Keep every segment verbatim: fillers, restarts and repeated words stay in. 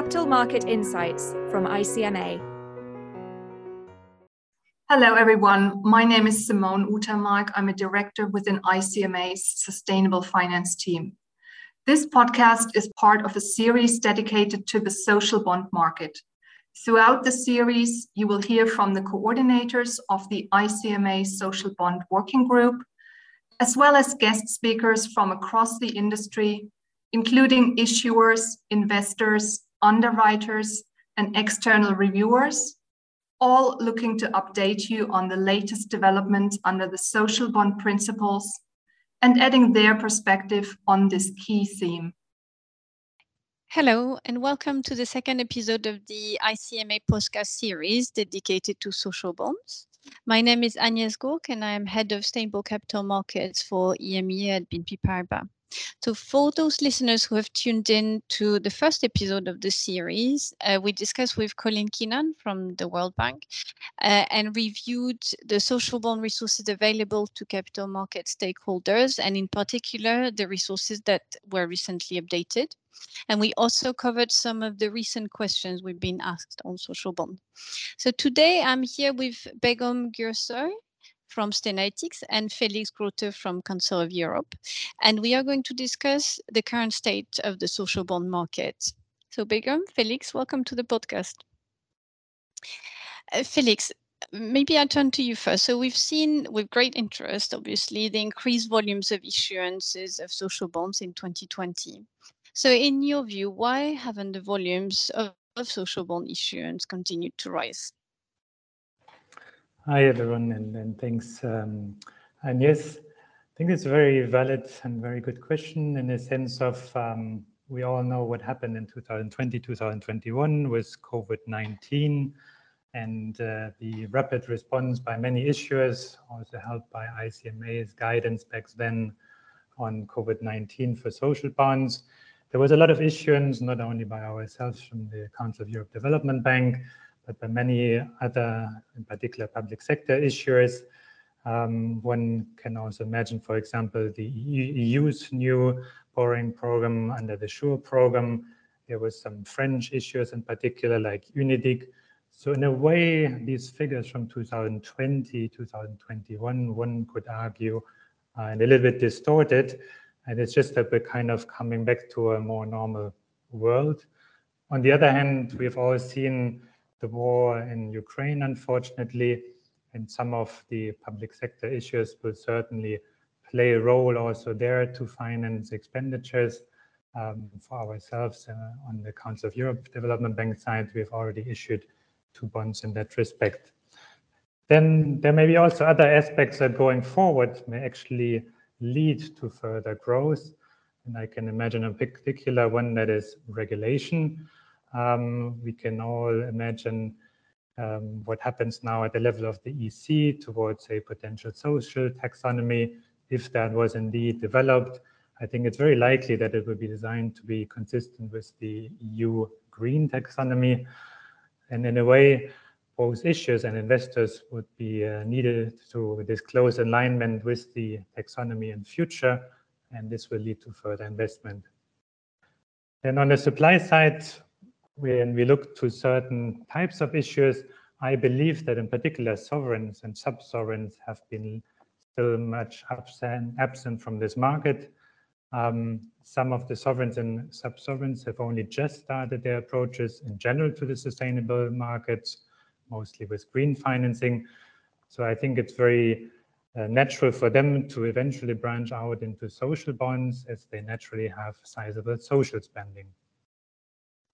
Capital Market Insights from I C M A. Hello everyone, my name is Simone Utermark. I'm a director within I C M A's Sustainable Finance team. This podcast is part of a series dedicated to the social bond market. Throughout the series, you will hear from the coordinators of the I C M A Social Bond Working Group, as well as guest speakers from across the industry, including issuers, investors, underwriters, and external reviewers, all looking to update you on the latest developments under the social bond principles and adding their perspective on this key theme. Hello, and welcome to the second episode of the I C M A podcast series dedicated to social bonds. My name is Agnes Gork, and I am Head of Sustainable Capital Markets for E M E A at B N P Paribas. So for those listeners who have tuned in to the first episode of the series, uh, we discussed with Colin Keenan from the World Bank uh, and reviewed the social bond resources available to capital market stakeholders, and in particular, the resources that were recently updated. And we also covered some of the recent questions we've been asked on social bond. So today I'm here with Begum Gurser from Stenetics and Felix Grote from Council of Europe. And we are going to discuss the current state of the social bond market. So Begum, Felix, welcome to the podcast. Uh, Felix, maybe I turn to you first. So we've seen with great interest, obviously, the increased volumes of issuances of social bonds in twenty twenty. So in your view, why haven't the volumes of, of social bond issuance continued to rise? Hi, everyone, and, and thanks. Um, and yes, I think it's a very valid and very good question in the sense of um, we all know what happened in two thousand twenty, two thousand twenty-one with COVID nineteen and uh, the rapid response by many issuers, also helped by I C M A's guidance back then on COVID nineteen for social bonds. There was a lot of issuance, not only by ourselves from the Council of Europe Development Bank, but by many other, in particular, public sector issuers. Um, one can also imagine, for example, the E U's new borrowing program under the SURE program. There was some French issuers in particular, like UNEDIC. So in a way, these figures from two thousand twenty, two thousand twenty-one, one could argue, uh, and a little bit distorted. And it's just that we're kind of coming back to a more normal world. On the other hand, we've all seen the war in Ukraine, unfortunately, and some of the public sector issues will certainly play a role also there to finance expenditures. Um, for ourselves, uh, on the Council of Europe Development Bank side, we've already issued two bonds in that respect. Then there may be also other aspects that going forward may actually lead to further growth. And I can imagine a particular one that is regulation. Um, we can all imagine um, what happens now at the level of the E C towards a potential social taxonomy. If that was indeed developed, I think it's very likely that it will be designed to be consistent with the E U green taxonomy. And in a way, both issuers and investors would be uh, needed to disclose alignment with the taxonomy in future, and this will lead to further investment. Then on the supply side, when we look to certain types of issuers, I believe that in particular sovereigns and sub-sovereigns have been still much absent, absent from this market. Um, some of the sovereigns and sub-sovereigns have only just started their approaches in general to the sustainable markets, mostly with green financing. So I think it's very uh, natural for them to eventually branch out into social bonds as they naturally have sizable social spending.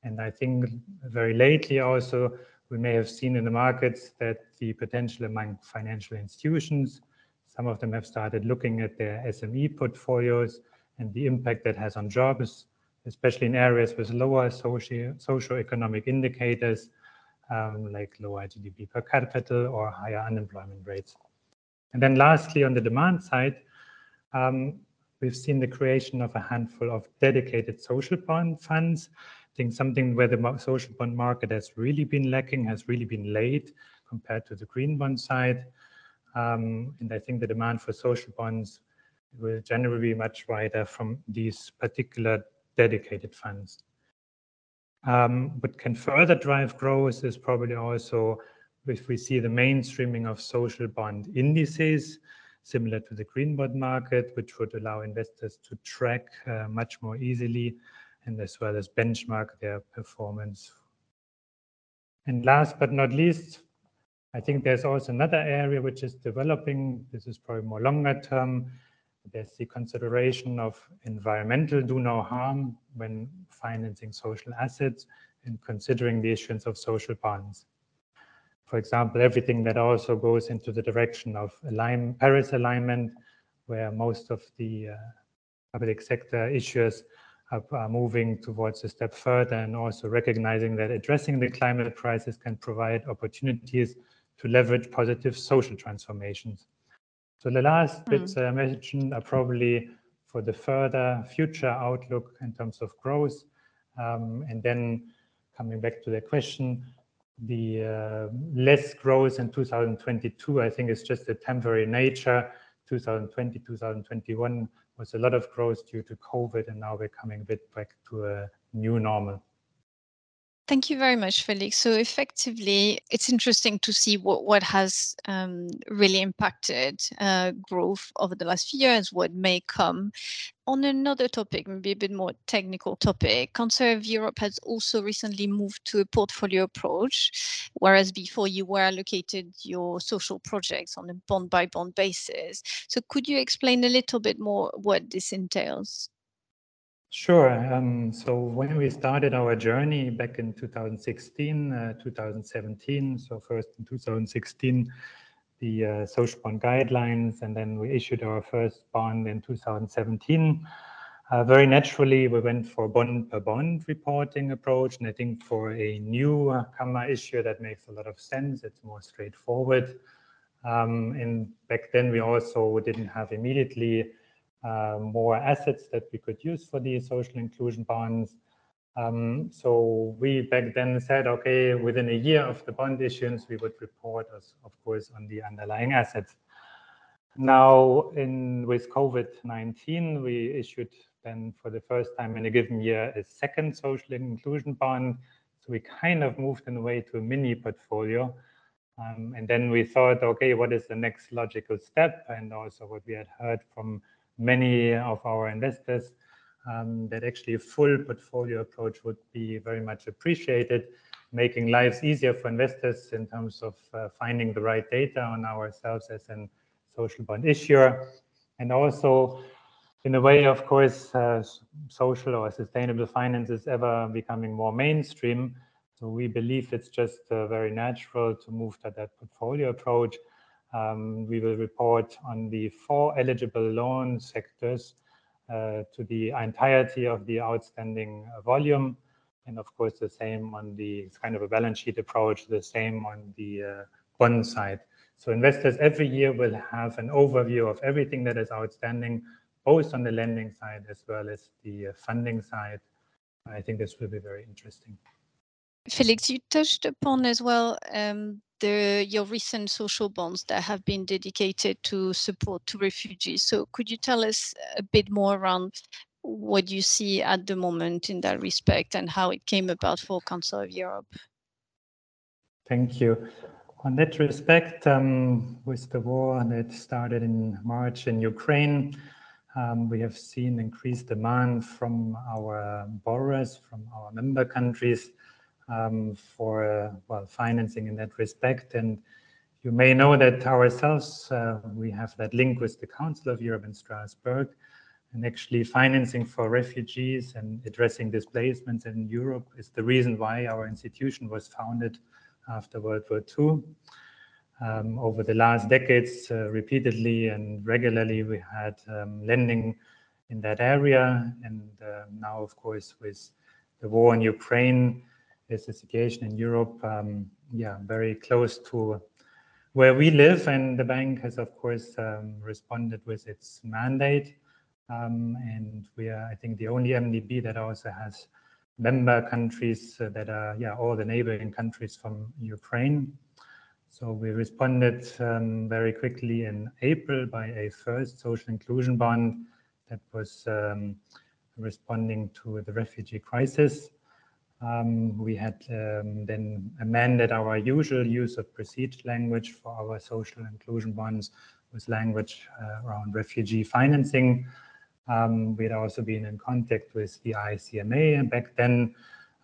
And I think very lately also, we may have seen in the markets that the potential among financial institutions, some of them have started looking at their S M E portfolios and the impact that has on jobs, especially in areas with lower socio socioeconomic indicators, Um, like lower G D P per capita or higher unemployment rates. And then lastly, on the demand side, um, we've seen the creation of a handful of dedicated social bond funds. I think something where the social bond market has really been lacking, has really been late compared to the green bond side. Um, and I think the demand for social bonds will generally be much wider from these particular dedicated funds. Um, what can further drive growth is probably also if we see the mainstreaming of social bond indices, similar to the green bond market, which would allow investors to track uh, much more easily, and as well as benchmark their performance. And last but not least, I think there's also another area which is developing. This is probably more longer term. There's the consideration of environmental do no harm when financing social assets and considering the issuance of social bonds. For example, everything that also goes into the direction of align, Paris alignment, where most of the uh, public sector issuers are, are moving towards a step further, and also recognizing that addressing the climate crisis can provide opportunities to leverage positive social transformations. So the last mm. bits I mentioned are probably for the further future outlook in terms of growth. Um, and then coming back to the question, the uh, less growth in two thousand twenty-two, I think, is just a temporary nature. two thousand twenty, two thousand twenty-one was a lot of growth due to COVID, and now we're coming a bit back to a new normal. Thank you very much, Felix. So effectively, it's interesting to see what, what has um, really impacted uh, growth over the last few years, what may come. On another topic, maybe a bit more technical topic, Council of Europe has also recently moved to a portfolio approach, whereas before you were allocated your social projects on a bond-by-bond basis. So could you explain a little bit more what this entails? Sure. Um, so when we started our journey back in two thousand sixteen, uh, two thousand seventeen, so first in two thousand sixteen, the uh, social bond guidelines, and then we issued our first bond in two thousand seventeen. Uh, very naturally, we went for bond per bond reporting approach, and I think for a newcomer issue that makes a lot of sense. It's more straightforward. Um, and back then, we also didn't have immediately Uh, more assets that we could use for the social inclusion bonds. Um, so we back then said, okay, within a year of the bond issuance, we would report, us, of course, on the underlying assets. Now, in with COVID nineteen, we issued then for the first time in a given year a second social inclusion bond. So we kind of moved in a way to a mini portfolio. Um, and then we thought, okay, what is the next logical step? And also what we had heard from many of our investors, um, that actually a full portfolio approach would be very much appreciated, making lives easier for investors in terms of uh, finding the right data on ourselves as a social bond issuer. And also, in a way, of course, uh, social or sustainable finance is ever becoming more mainstream. So we believe it's just uh, very natural to move to that portfolio approach. Um, we will report on the four eligible loan sectors uh, to the entirety of the outstanding volume. And of course, the same on the, it's kind of a balance sheet approach, the same on the uh, bond side. So investors every year will have an overview of everything that is outstanding, both on the lending side as well as the funding side. I think this will be very interesting. Felix, you touched upon as well um, the, your recent social bonds that have been dedicated to support to refugees. So could you tell us a bit more around what you see at the moment in that respect and how it came about for Council of Europe? Thank you. On that respect, um, with the war that started in March in Ukraine, um, we have seen increased demand from our borrowers, from our member countries, Um, for uh, well, financing in that respect. And you may know that ourselves, uh, we have that link with the Council of Europe in Strasbourg, and actually financing for refugees and addressing displacements in Europe is the reason why our institution was founded after World War Two. Um, over the last decades, uh, repeatedly and regularly, we had um, lending in that area. And uh, now, of course, with the war in Ukraine, is the situation in Europe, um, yeah, very close to where we live. And the bank has, of course, um, responded with its mandate. Um, and we are, I think, the only M D B that also has member countries uh, that are, yeah, all the neighboring countries from Ukraine. So we responded um, very quickly in April by a first social inclusion bond that was um, responding to the refugee crisis. Um, we had um, then amended our usual use of procedure language for our social inclusion bonds with language uh, around refugee financing. Um, we had also been in contact with the I C M A, and back then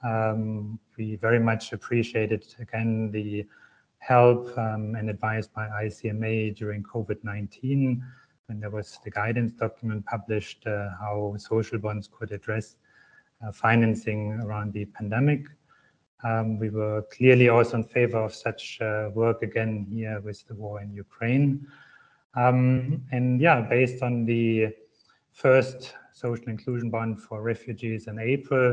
um, we very much appreciated again the help um, and advice by I C M A during COVID nineteen, when there was the guidance document published uh, how social bonds could address Uh, financing around the pandemic. Um, we were clearly also in favor of such uh, work again here with the war in Ukraine. Um, and yeah, based on the first social inclusion bond for refugees in April,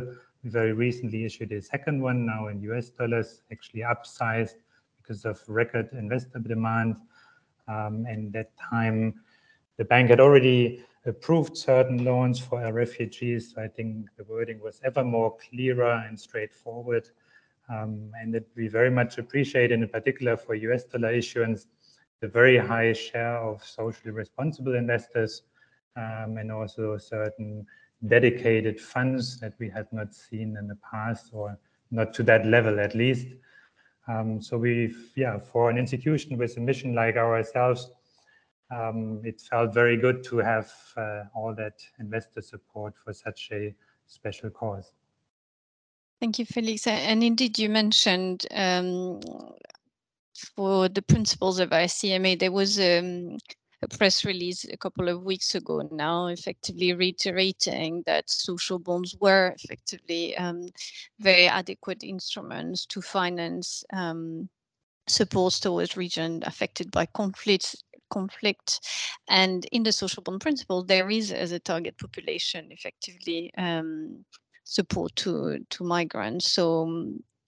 we very recently issued a second one now in U S dollars, actually upsized because of record investor demand. Um, and that time, the bank had already approved certain loans for our refugees. So I think the wording was ever more clearer and straightforward, um, and that we very much appreciate, and in particular for U S dollar issuance, the very high share of socially responsible investors um, and also certain dedicated funds that we had not seen in the past, or not to that level at least. Um, so we've, yeah, for an institution with a mission like ourselves, Um, it felt very good to have uh, all that investor support for such a special cause. Thank you, Felix. And indeed, you mentioned um, for the principles of I C M A, there was um, a press release a couple of weeks ago now, effectively reiterating that social bonds were effectively um, very adequate instruments to finance um, supports towards regions affected by conflicts. conflict. And in the social bond principle, there is as a target population effectively um, support to, to migrants. So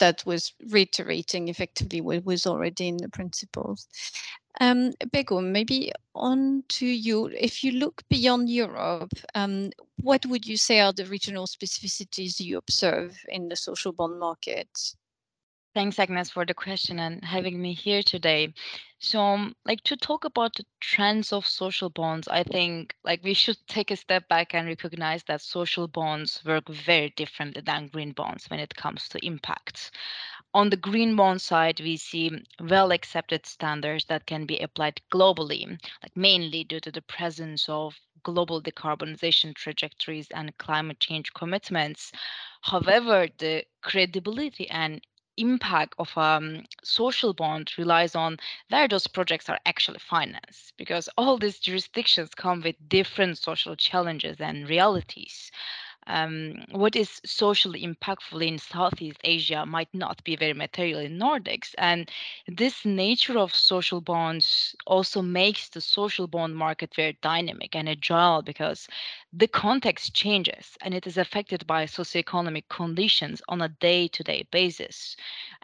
that was reiterating effectively what was already in the principles. Um, Begum, maybe on to you. If you look beyond Europe, um, what would you say are the regional specificities you observe in the social bond market? Thanks, Agnes, for the question and having me here today. So, like, to talk about the trends of social bonds, I think, like, we should take a step back and recognize that social bonds work very differently than green bonds when it comes to impacts. On the green bond side, we see well-accepted standards that can be applied globally, like mainly due to the presence of global decarbonization trajectories and climate change commitments. However, the credibility and impact of a um, social bond relies on where those projects are actually financed, because all these jurisdictions come with different social challenges and realities. Um, what is socially impactful in Southeast Asia might not be very material in Nordics, and this nature of social bonds also makes the social bond market very dynamic and agile, because the context changes and it is affected by socioeconomic conditions on a day-to-day basis.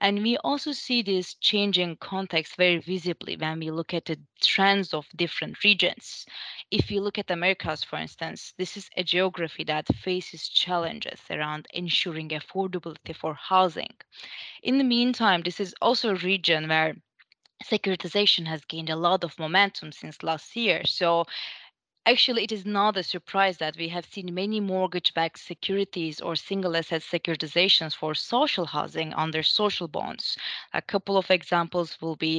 And we also see this changing context very visibly when we look at the trends of different regions. If you look at Americas, for instance, this is a geography that faces challenges around ensuring affordability for housing. In the meantime, this is also a region where securitization has gained a lot of momentum since last year. So actually, it is not a surprise that we have seen many mortgage-backed securities or single-asset securitizations for social housing under social bonds. A couple of examples will be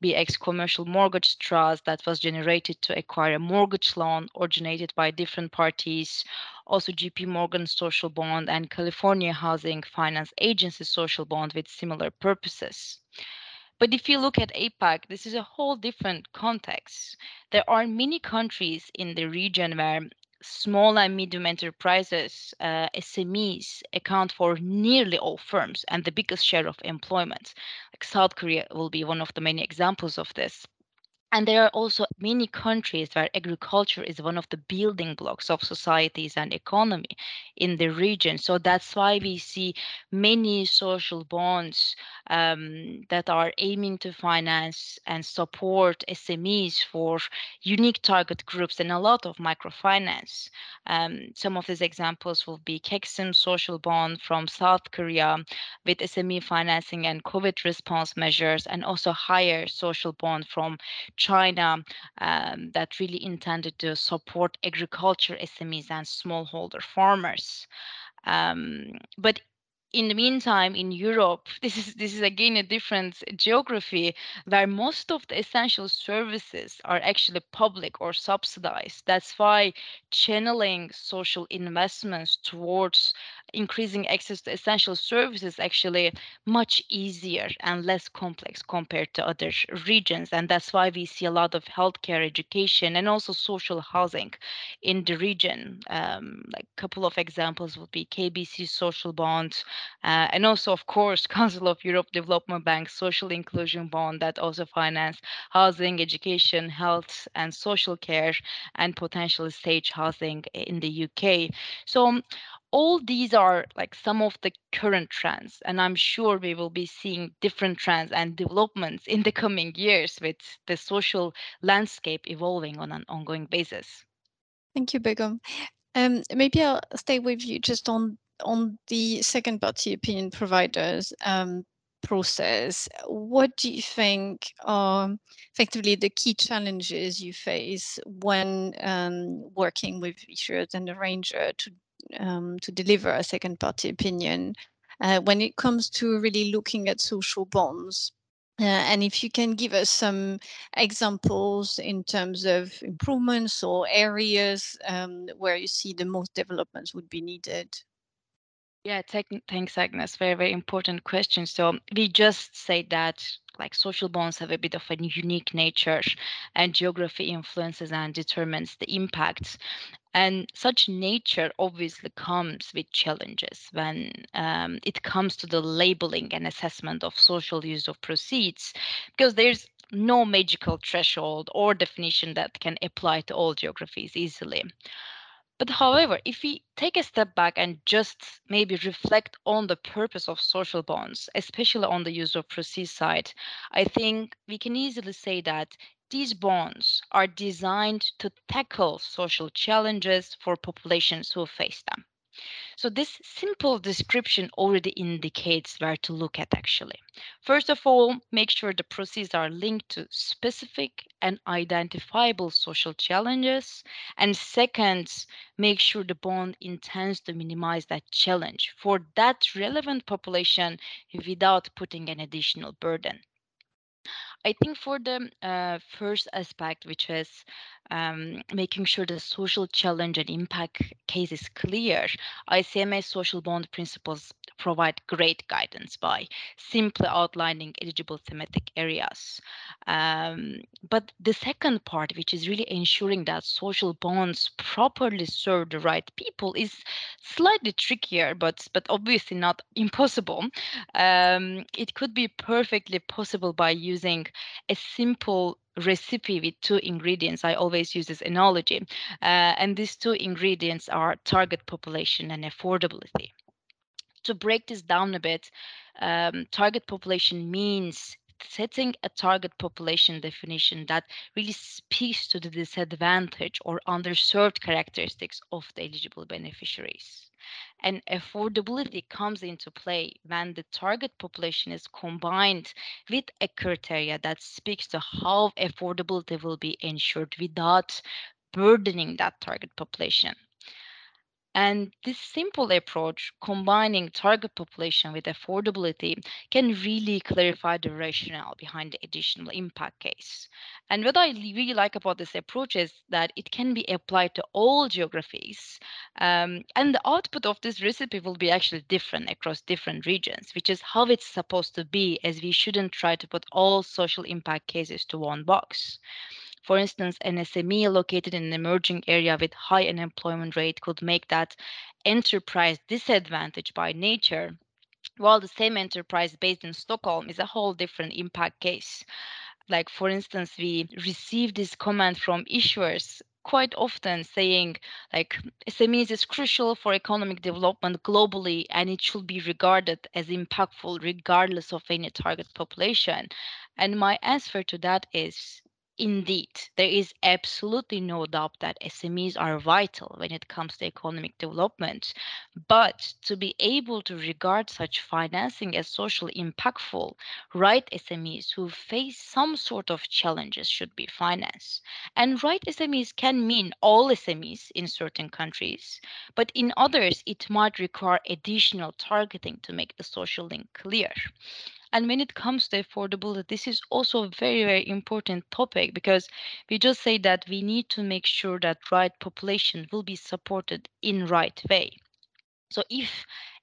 B X Commercial Mortgage Trust that was generated to acquire a mortgage loan originated by different parties, also JPMorgan social bond and California Housing Finance Agency social bond with similar purposes. But if you look at APAC, this is a whole different context. There are many countries in the region where small and medium enterprises, uh, S M Es, account for nearly all firms and the biggest share of employment. Like South Korea will be one of the many examples of this. And there are also many countries where agriculture is one of the building blocks of societies and economy in the region. So that's why we see many social bonds um, that are aiming to finance and support S M Es for unique target groups and a lot of microfinance. Um, some of these examples will be Kexim social bond from South Korea with S M E financing and COVID response measures, and also higher social bond from China um, that really intended to support agriculture S M Es and smallholder farmers. Um, but in the meantime, in Europe, this is this is again a different geography where most of the essential services are actually public or subsidized. That's why channeling social investments towards increasing access to essential services actually much easier and less complex compared to other regions. And that's why we see a lot of healthcare, education, and also social housing in the region. Um, like a couple of examples would be K B C social bond, uh, and also, of course, Council of Europe Development Bank social inclusion bond that also finance housing, education, health, and social care, and potential stage housing in the U K. So all these are like some of the current trends, and I'm sure we will be seeing different trends and developments in the coming years with the social landscape evolving on an ongoing basis. Thank you, Begum. Um, maybe I'll stay with you just on, on the second party opinion providers um, process. What do you think are effectively the key challenges you face when um, working with issuers and arranger to Um, to deliver a second party opinion uh, when it comes to really looking at social bonds? Uh, and if you can give us some examples in terms of improvements or areas um, where you see the most developments would be needed. Yeah, thanks, Agnes. Very, very important question. So we just say that like social bonds have a bit of a unique nature, and geography influences and determines the impact. And such nature obviously comes with challenges when um, it comes to the labeling and assessment of social use of proceeds, because there's no magical threshold or definition that can apply to all geographies easily. But however, if we take a step back and just maybe reflect on the purpose of social bonds, especially on the use of proceeds side, I think we can easily say that these bonds are designed to tackle social challenges for populations who face them. So this simple description already indicates where to look at, actually. First of all, make sure the proceeds are linked to specific and identifiable social challenges. And second, make sure the bond intends to minimize that challenge for that relevant population without putting an additional burden. I think for the uh, first aspect, which is um, making sure the social challenge and impact case is clear, I C M A social bond principles provide great guidance by simply outlining eligible thematic areas. Um, but the second part, which is really ensuring that social bonds properly serve the right people, is slightly trickier, but, but obviously not impossible. Um, it could be perfectly possible by using a simple recipe with two ingredients. I always use this analogy. Uh, and these two ingredients are target population and affordability. To break this down a bit, um, target population means setting a target population definition that really speaks to the disadvantaged or underserved characteristics of the eligible beneficiaries. And affordability comes into play when the target population is combined with a criteria that speaks to how affordability will be ensured without burdening that target population. And this simple approach, combining target population with affordability, can really clarify the rationale behind the additional impact case. And what I really like about this approach is that it can be applied to all geographies. Um, and the output of this recipe will be actually different across different regions, which is how it's supposed to be, as we shouldn't try to put all social impact cases to one box. For instance, an S M E located in an emerging area with high unemployment rate could make that enterprise disadvantaged by nature, while the same enterprise based in Stockholm is a whole different impact case. Like, for instance, we receive this comment from issuers quite often saying, like, S M Es is crucial for economic development globally, and it should be regarded as impactful regardless of any target population. And my answer to that is, Indeed, there is absolutely no doubt that S M Es are vital when it comes to economic development, but to be able to regard such financing as socially impactful, right S M Es who face some sort of challenges should be financed. And right S M Es can mean all S M Es in certain countries, but in others it might require additional targeting to make the social link clear. And when it comes to affordability, this is also a very, very important topic, because we just say that we need to make sure that right population will be supported in right way. So if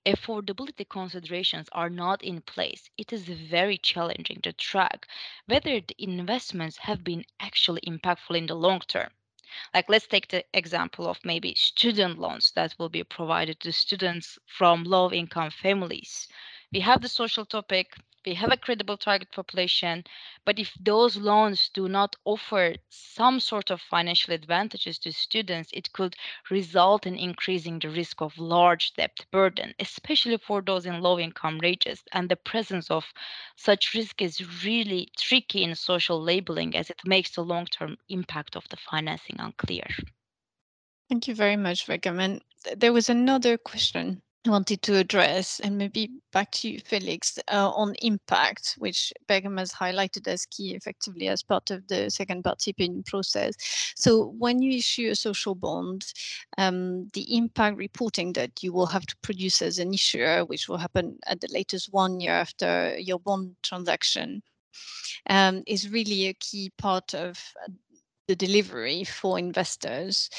affordability considerations are not in place, it is very challenging to track whether the investments have been actually impactful in the long term. Like, let's take the example of maybe student loans that will be provided to students from low-income families. We have the social topic, we have a credible target population, but if those loans do not offer some sort of financial advantages to students, it could result in increasing the risk of large debt burden, especially for those in low-income ranges. And the presence of such risk is really tricky in social labeling, as it makes the long-term impact of the financing unclear. Thank you very much, Begum. And there was another question I wanted to address, and maybe back to you, Felix, uh, on impact, which Begum has highlighted as key effectively as part of the second part opinion process. So when you issue a social bond, um, the impact reporting that you will have to produce as an issuer, which will happen at the latest one year after your bond transaction, um, is really a key part of the delivery for investors.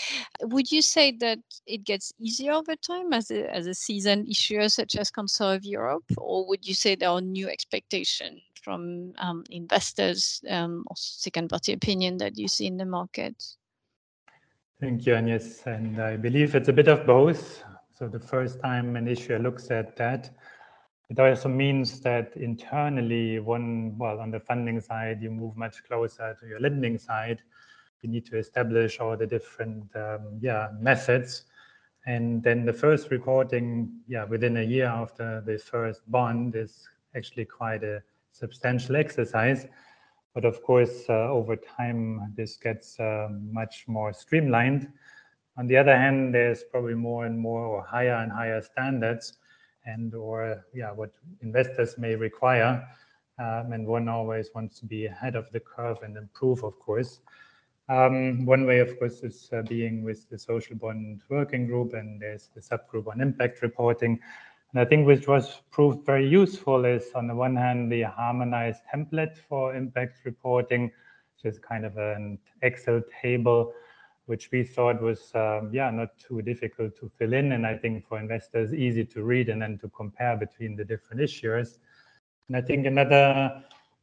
Would you say that it gets easier over time as a, as a seasoned issuer such as Council of Europe, or would you say there are new expectations from um, investors um, or second party opinion that you see in the market? Thank you, Agnes. And I believe it's a bit of both. So the first time an issuer looks at that, it also means that internally one, well, on the funding side, you move much closer to your lending side. You need to establish all the different um, yeah, methods. And then the first reporting yeah, within a year after the first bond is actually quite a substantial exercise. But of course, uh, over time, this gets uh, much more streamlined. On the other hand, there's probably more and more or higher and higher standards and or yeah, what investors may require. Um, and one always wants to be ahead of the curve and improve, of course. Um, one way, of course, is uh, being with the social bond working group, and there's the subgroup on impact reporting. And I think which was proved very useful is, on the one hand, the harmonized template for impact reporting, which is kind of an Excel table, which we thought was, um, yeah, not too difficult to fill in. And I think for investors, easy to read and then to compare between the different issuers. And I think another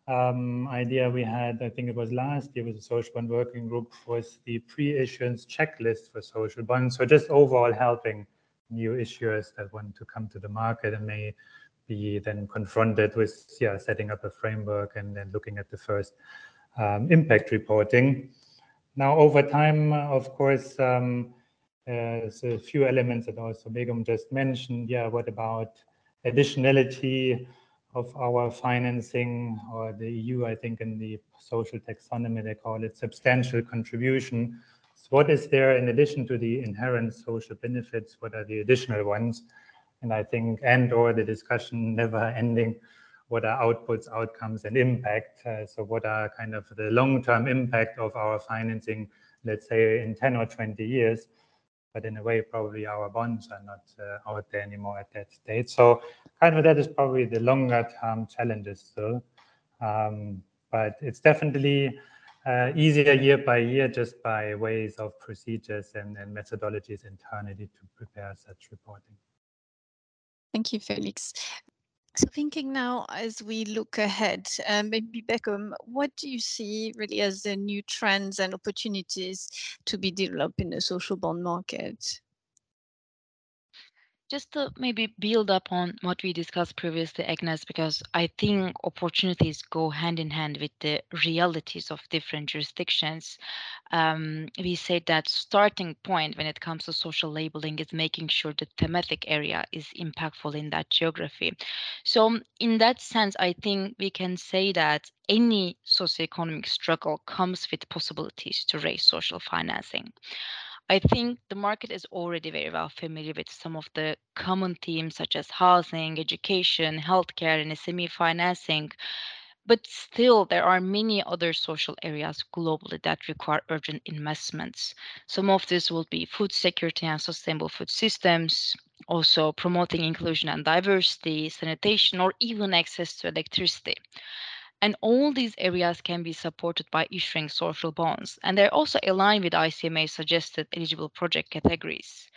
Um, idea we had, I think it was last year with the social bond working group, was the pre-issuance checklist for social bonds. So just overall helping new issuers that want to come to the market and may be then confronted with yeah, setting up a framework and then looking at the first um, impact reporting. Now, over time, of course, um, uh, so a few elements that also Begum just mentioned. Yeah, what about additionality of our financing, or the E U, I think in the social taxonomy, they call it substantial contribution. So what is there in addition to the inherent social benefits? What are the additional ones? And I think, and or the discussion never ending, what are outputs, outcomes, and impact? Uh, so what are kind of the long-term impact of our financing, let's say in ten or twenty years? But in a way, probably our bonds are not uh, out there anymore at that stage. So kind of that is probably the longer term challenges still. Um, but it's definitely uh, easier year by year, just by ways of procedures and, and methodologies internally to prepare such reporting. Thank you, Felix. So thinking now as we look ahead, uh, maybe Begum, what do you see really as the new trends and opportunities to be developed in the social bond market? Just to maybe build up on what we discussed previously, Agnes, because I think opportunities go hand in hand with the realities of different jurisdictions. Um, we say that starting point when it comes to social labeling is making sure the thematic area is impactful in that geography. So in that sense, I think we can say that any socioeconomic struggle comes with possibilities to raise social financing. I think the market is already very well familiar with some of the common themes such as housing, education, healthcare, and S M E financing. But still, there are many other social areas globally that require urgent investments. Some of this will be food security and sustainable food systems, also promoting inclusion and diversity, sanitation, or even access to electricity. And all these areas can be supported by issuing social bonds. And they're also aligned with I C M A suggested eligible project categories.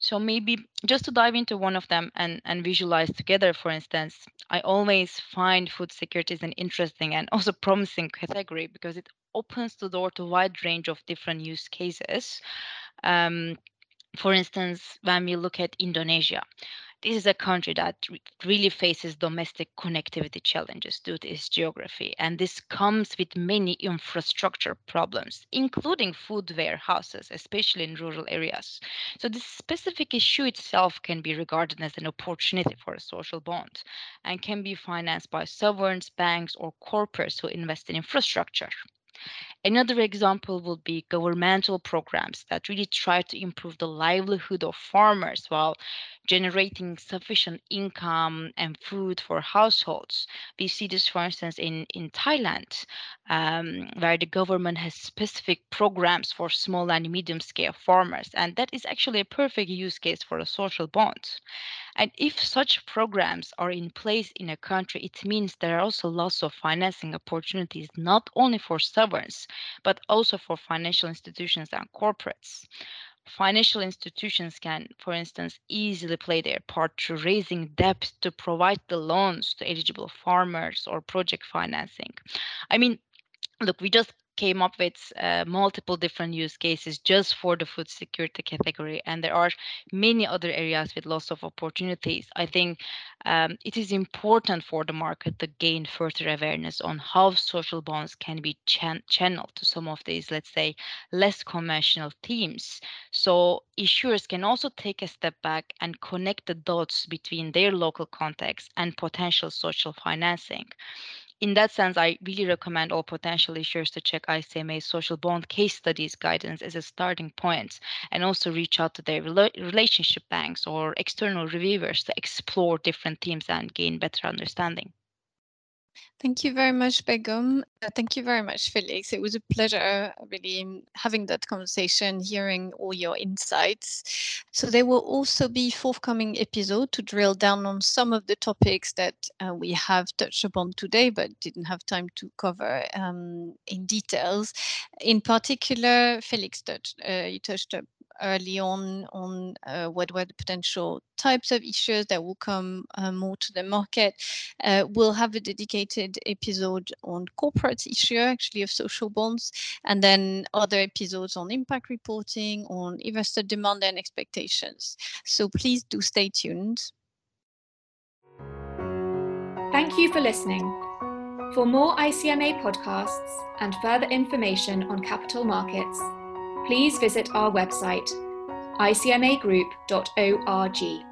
So maybe just to dive into one of them and, and visualize together, for instance, I always find food security is an interesting and also promising category because it opens the door to a wide range of different use cases. Um, for instance, when we look at Indonesia, this is a country that really faces domestic connectivity challenges due to its geography, and this comes with many infrastructure problems, including food warehouses, especially in rural areas. So this specific issue itself can be regarded as an opportunity for a social bond and can be financed by sovereigns, banks, or corporates who invest in infrastructure. Another example will be governmental programs that really try to improve the livelihood of farmers while generating sufficient income and food for households. We see this, for instance, in, in Thailand, um, where the government has specific programs for small and medium-scale farmers. And that is actually a perfect use case for a social bond. And if such programs are in place in a country, it means there are also lots of financing opportunities, not only for sovereigns, but also for financial institutions and corporates. Financial institutions can, for instance, easily play their part through raising debt to provide the loans to eligible farmers or project financing. I mean, look, we just came up with uh, multiple different use cases just for the food security category. And there are many other areas with lots of opportunities. I think um, it is important for the market to gain further awareness on how social bonds can be chan channeled to some of these, let's say, less conventional themes. So issuers can also take a step back and connect the dots between their local context and potential social financing. In that sense, I really recommend all potential issuers to check I C M A's social bond case studies guidance as a starting point, and also reach out to their rel relationship banks or external reviewers to explore different themes and gain better understanding. Thank you very much, Begum. Uh, thank you very much, Felix. It was a pleasure really having that conversation, hearing all your insights. So there will also be forthcoming episode to drill down on some of the topics that uh, we have touched upon today, but didn't have time to cover um, in details. In particular, Felix touched, uh, you touched up early on on uh, what were the potential types of issues that will come uh, more to the market. Uh, we'll have a dedicated episode on corporate issue, actually, of social bonds, and then other episodes on impact reporting, on investor demand and expectations. So please do stay tuned. Thank you for listening. For more I C M A podcasts and further information on capital markets, please visit our website, I C M A group dot org.